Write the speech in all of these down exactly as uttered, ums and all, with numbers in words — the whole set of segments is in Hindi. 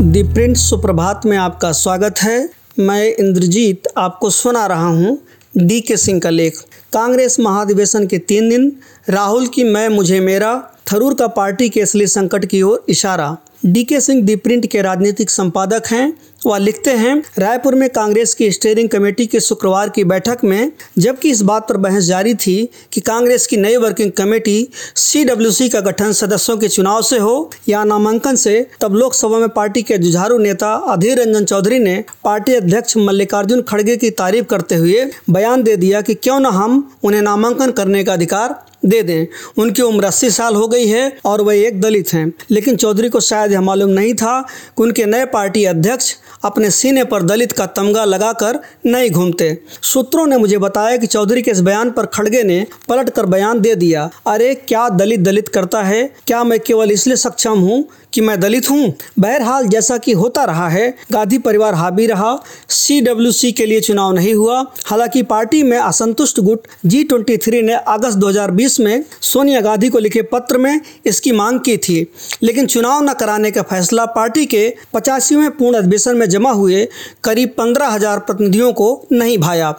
दीप्रिंट सुप्रभात में आपका स्वागत है। मैं इंद्रजीत आपको सुना रहा हूं डीके सिंह का लेख। कांग्रेस महाधिवेशन के तीन दिन, राहुल की मैं मुझे मेरा, थरूर का पार्टी के असली संकट की ओर इशारा। डीके सिंह दीप्रिंट के राजनीतिक संपादक हैं। वह लिखते हैं, रायपुर में कांग्रेस की स्टीयरिंग कमेटी के शुक्रवार की बैठक में जबकि इस बात पर बहस जारी थी कि कांग्रेस की नई working committee C W C का गठन सदस्यों के चुनाव से हो या नामांकन से, तब लोकसभा में पार्टी के जुझारू नेता अधीर रंजन चौधरी ने पार्टी अध्यक्ष मल्लिकार्जुन खड़गे की तारीफ करते हुए बयान दे दिया कि क्यों न हम उन्हें नामांकन करने का अधिकार दे दें। उनकी उम्र अस्सी साल हो गई है और वह एक दलित हैं। लेकिन चौधरी को शायद यह मालूम नहीं था कि उनके नए पार्टी अध्यक्ष अपने सीने पर दलित का तमगा लगाकर नहीं घूमते। सूत्रों ने मुझे बताया कि चौधरी के इस बयान पर खड़गे ने पलट कर बयान दे दिया, अरे क्या दलित दलित करता है, क्या मैं केवल इसलिए सक्षम हूँ कि मैं दलित हूँ। बहरहाल जैसा कि होता रहा है, गांधी परिवार हावी रहा, सी डब्ल्यू सी के लिए चुनाव नहीं हुआ। हालांकि पार्टी में असंतुष्ट गुट जी तेईस ने अगस्त दो हज़ार बीस में सोनिया गांधी को लिखे पत्र में इसकी मांग की थी, लेकिन चुनाव न कराने का फैसला पार्टी के पचासीवें पूर्ण अधिवेशन में जमा हुए करीब पंद्रह हजार प्रतिनिधियों को नहीं भाया।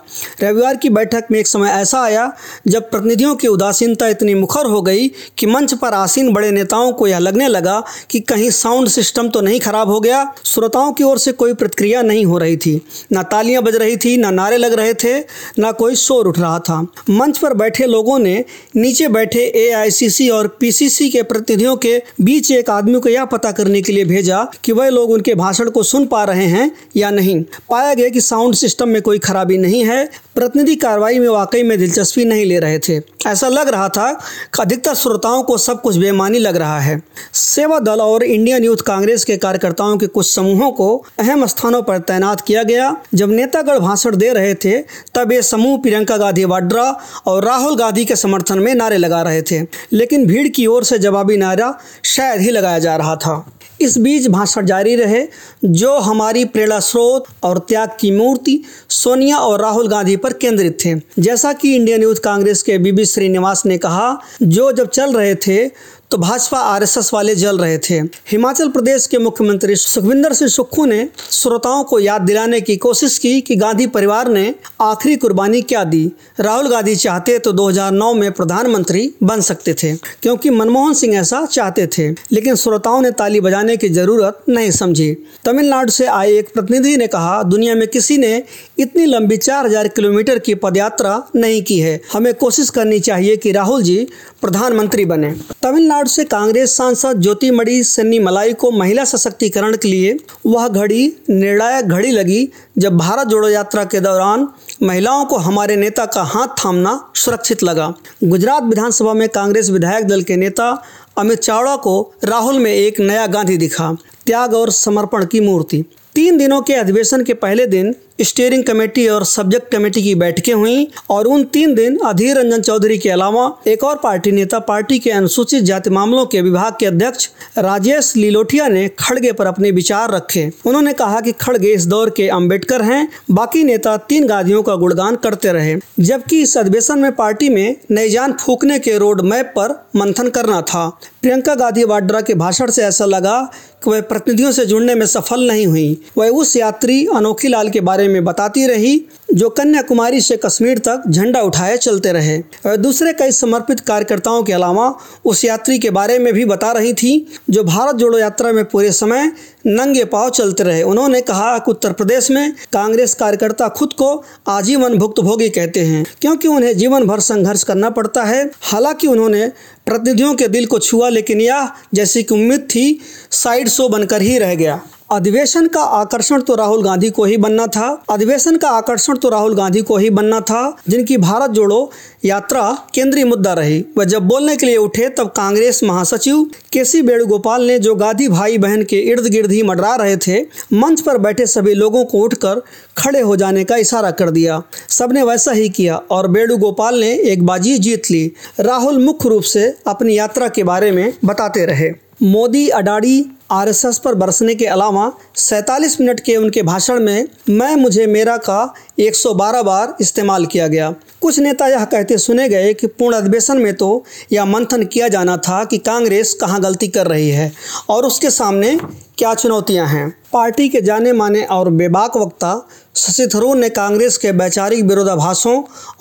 रविवार की बैठक में एक समय ऐसा आया जब प्रतिनिधियों की उदासीनता इतनी मुखर हो गई कि मंच पर आसीन बड़े नेताओं को यह लगने लगा कि कहीं साउंड सिस्टम तो नहीं खराब हो गया। श्रोताओं की ओर से कोई प्रतिक्रिया नहीं हो रही थी, ना तालियां बज रही थी, ना नारे लग रहे थे, ना कोई शोर उठ रहा था। मंच पर बैठे लोगों ने नीचे बैठे ए आई सी सी और पी सी सी के प्रतिनिधियों के बीच एक आदमी को यह पता करने के लिए भेजा कि वह लोग उनके भाषण को सुन पा रहे हैं या नहीं। पाया गया कि साउंड सिस्टम में कोई खराबी नहीं है। प्रतिनिधि कार्रवाई में वाकई में दिलचस्पी नहीं ले रहे थे। ऐसा लग रहा था कि अधिकतर श्रोताओं को सब कुछ बेमानी लग रहा है। सेवा दल और इंडियन यूथ कांग्रेस के कार्यकर्ताओं के कुछ समूहों को अहम स्थानों पर तैनात किया गया। जब नेतागढ़ भाषण दे रहे थे तब ये समूह प्रियंका गांधी वाड्रा और राहुल गांधी के समर्थन में नारे लगा रहे थे, लेकिन भीड़ की ओर से जवाबी नारा शायद ही लगाया जा रहा था। इस बीच भाषण जारी रहे। जो हमारी प्रेरणा स्रोत और त्याग की मूर्ति सोनिया और राहुल गांधी पर केंद्रित थे। जैसा कि इंडियन यूथ कांग्रेस के बीबी श्रीनिवास ने कहा, जो जब चल रहे थे तो भाजपा आर एस एस वाले जल रहे थे। हिमाचल प्रदेश के मुख्यमंत्री सुखविंदर सिंह सुक्खू ने श्रोताओं को याद दिलाने की कोशिश की कि गांधी परिवार ने आखिरी कुर्बानी क्या दी। राहुल गांधी चाहते तो दो हज़ार नौ में प्रधानमंत्री बन सकते थे, क्योंकि मनमोहन सिंह ऐसा चाहते थे, लेकिन श्रोताओं ने ताली बजाने की जरूरत नहीं समझी। तमिलनाडु से आए एक प्रतिनिधि ने कहा, दुनिया में किसी ने इतनी लंबी चार हजार किलोमीटर की पदयात्रा नहीं की है। हमें कोशिश करनी चाहिए कि राहुल जी प्रधानमंत्री बने। तमिलनाडु से कांग्रेस सांसद ज्योतिमणि सेनिमलाई को महिला सशक्तिकरण के लिए वह घड़ी निर्णायक घड़ी लगी जब भारत जोड़ो यात्रा के दौरान महिलाओं को हमारे नेता का हाथ थामना सुरक्षित लगा। गुजरात विधानसभा में कांग्रेस विधायक दल के नेता अमित चावड़ा को राहुल में एक नया गांधी दिखा, त्याग और समर्पण की मूर्ति। तीन दिनों के अधिवेशन के पहले दिन स्टीयरिंग कमेटी और सब्जेक्ट कमेटी की बैठकें हुईं और उन तीन दिन अधीर रंजन चौधरी के अलावा एक और पार्टी नेता, पार्टी के अनुसूचित जाति मामलों के विभाग के अध्यक्ष राजेश लिलोठिया ने खड़गे पर अपने विचार रखे। उन्होंने कहा कि खड़गे इस दौर के अम्बेडकर हैं। बाकी नेता तीन गांधियों का गुणगान करते रहे, जबकि इस अधिवेशन में पार्टी में नई जान फूकने के रोड मैप पर मंथन करना था। प्रियंका गांधी वाड्रा के भाषण से ऐसा लगा कि वह प्रतिनिधियों से जुड़ने में सफल नहीं हुई। वह उस यात्री अनोखी लाल के बारे में बताती रही जो कन्याकुमारी से कश्मीर तक झंडा उठाए चलते रहे। वह दूसरे कई समर्पित कार्यकर्ताओं के अलावा उस यात्री के बारे में भी बता रही थी जो भारत जोड़ो यात्रा में पूरे समय नंगे पांव चलते रहे। उन्होंने कहा कि उत्तर प्रदेश में कांग्रेस कार्यकर्ता खुद को आजीवन भुक्तभोगी कहते हैं, क्योंकि उन्हें जीवन भर संघर्ष करना पड़ता है। हालांकि उन्होंने प्रतिनिधियों के दिल को छुआ, लेकिन यह जैसी की उम्मीद थी साइड शो बनकर ही रह गया। अधिवेशन का आकर्षण तो राहुल गांधी को ही बनना था अधिवेशन का आकर्षण तो राहुल गांधी को ही बनना था जिनकी भारत जोड़ो यात्रा केंद्रीय मुद्दा रही। वह जब बोलने के लिए उठे तब कांग्रेस महासचिव केसी वेणुगोपाल ने, जो गांधी भाई बहन के इर्द गिर्द ही मंडरा रहे थे, मंच पर बैठे सभी लोगों को उठकर खड़े हो जाने का इशारा कर दिया। सबने वैसा ही किया और वेणुगोपाल ने एक बाजी जीत ली। राहुल मुख्य रूप से अपनी यात्रा के बारे में बताते रहे। Modi Adani R S S पर बरसने के अलावा सैंतालीस मिनट के उनके भाषण में मैं मुझे मेरा का एक सौ बारह बार इस्तेमाल किया गया। कुछ नेता यह कहते सुने गए कि पूर्ण अधिवेशन में तो यह मंथन किया जाना था कि कांग्रेस कहां गलती कर रही है और उसके सामने क्या चुनौतियां हैं। पार्टी के जाने माने और बेबाक वक्ता शशि थरूर ने कांग्रेस के वैचारिक विरोधाभासों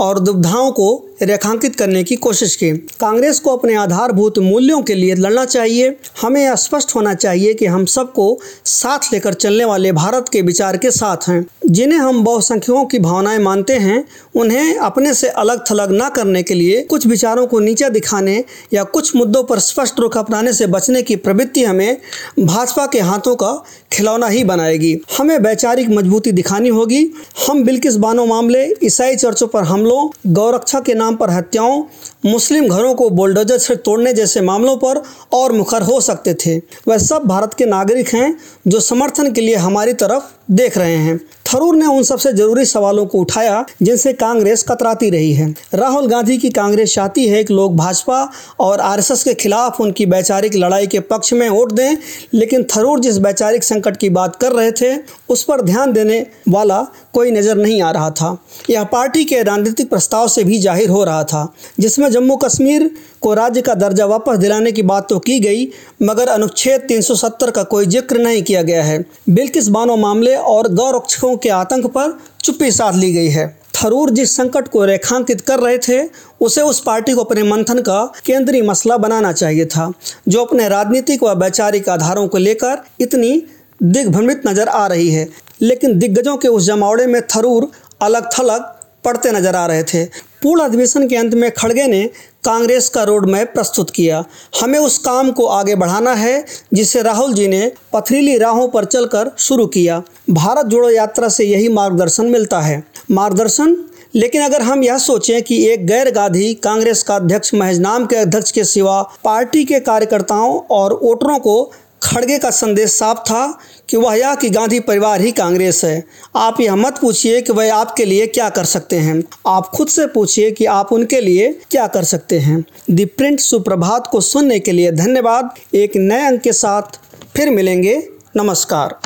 और दुविधाओं को रेखांकित करने की कोशिश की। कांग्रेस को अपने आधारभूत मूल्यों के लिए लड़ना चाहिए। हमें यह स्पष्ट होना चाहिए कि हम सबको साथ लेकर चलने वाले भारत के विचार के साथ हैं। जिन्हें हम बहुसंख्यकों की भावनाएं मानते हैं, उन्हें अपने से अलग थलग न करने के लिए कुछ विचारों को नीचा दिखाने या कुछ मुद्दों पर स्पष्ट रुख अपनाने से बचने की प्रवृत्ति हमें भाजपा के हाथों का खिलौना ही बनाएगी। हमें वैचारिक मजबूती दिखानी होगी। हम बिलकिस बानो मामले, ईसाई चर्चों पर हमलों, गौरक्षा के नाम पर हत्याओं, मुस्लिम घरों को बुलडोजर से तोड़ने जैसे मामलों पर और मुखर हो सकते थे। वह सब भारत के नागरिक हैं जो समर्थन के लिए हमारी तरफ देख रहे हैं। थरूर ने उन सबसे जरूरी सवालों को उठाया जिनसे कांग्रेस कतराती रही है। राहुल गांधी की कांग्रेस चाहती है कि लोग भाजपा और आरएसएस के खिलाफ उनकी वैचारिक लड़ाई के पक्ष में वोट दें, लेकिन थरूर जिस वैचारिक संकट की बात कर रहे थे उस पर ध्यान देने वाला कोई नज़र नहीं आ रहा था। यह पार्टी के राजनीतिक प्रस्ताव से भी जाहिर हो रहा था, जिसमें जम्मू कश्मीर को राज्य का दर्जा वापस दिलाने की बात तो की गई, मगर अनुच्छेद तीन सौ सत्तर का कोई जिक्र नहीं किया गया है। बिलकिस बानो मामले और गौरक्षकों के आतंक पर चुप्पी साध ली गई है। थरूर जिस संकट को रेखांकित कर रहे थे उसे उस पार्टी को अपने मंथन का केंद्रीय मसला बनाना चाहिए था, जो अपने राजनीतिक व वैचारिक आधारों को लेकर इतनी दिग्भ्रमित नजर आ रही है। लेकिन दिग्गजों के उस जमावड़े में थरूर अलग थलग पड़ते नजर आ रहे थे। पूर्ण अधिवेशन के अंत में खड़गे ने कांग्रेस का रोड मैप प्रस्तुत किया। हमें उस काम को आगे बढ़ाना है जिसे राहुल जी ने पथरीली राहों पर चलकर शुरू किया। भारत जोड़ो यात्रा से यही मार्गदर्शन मिलता है। मार्गदर्शन, लेकिन अगर हम यह सोचें कि एक गैर गांधी कांग्रेस का अध्यक्ष महज नाम के अध्यक्ष के सिवा पार्टी के कार्यकर्ताओं और वोटरों को खड़गे का संदेश साफ था कि वह यह कि गांधी परिवार ही कांग्रेस है। आप यह मत पूछिए कि वह आपके लिए क्या कर सकते हैं, आप खुद से पूछिए कि आप उनके लिए क्या कर सकते हैं। दीप्रिंट सुप्रभात को सुनने के लिए धन्यवाद। एक नए अंक के साथ फिर मिलेंगे। नमस्कार।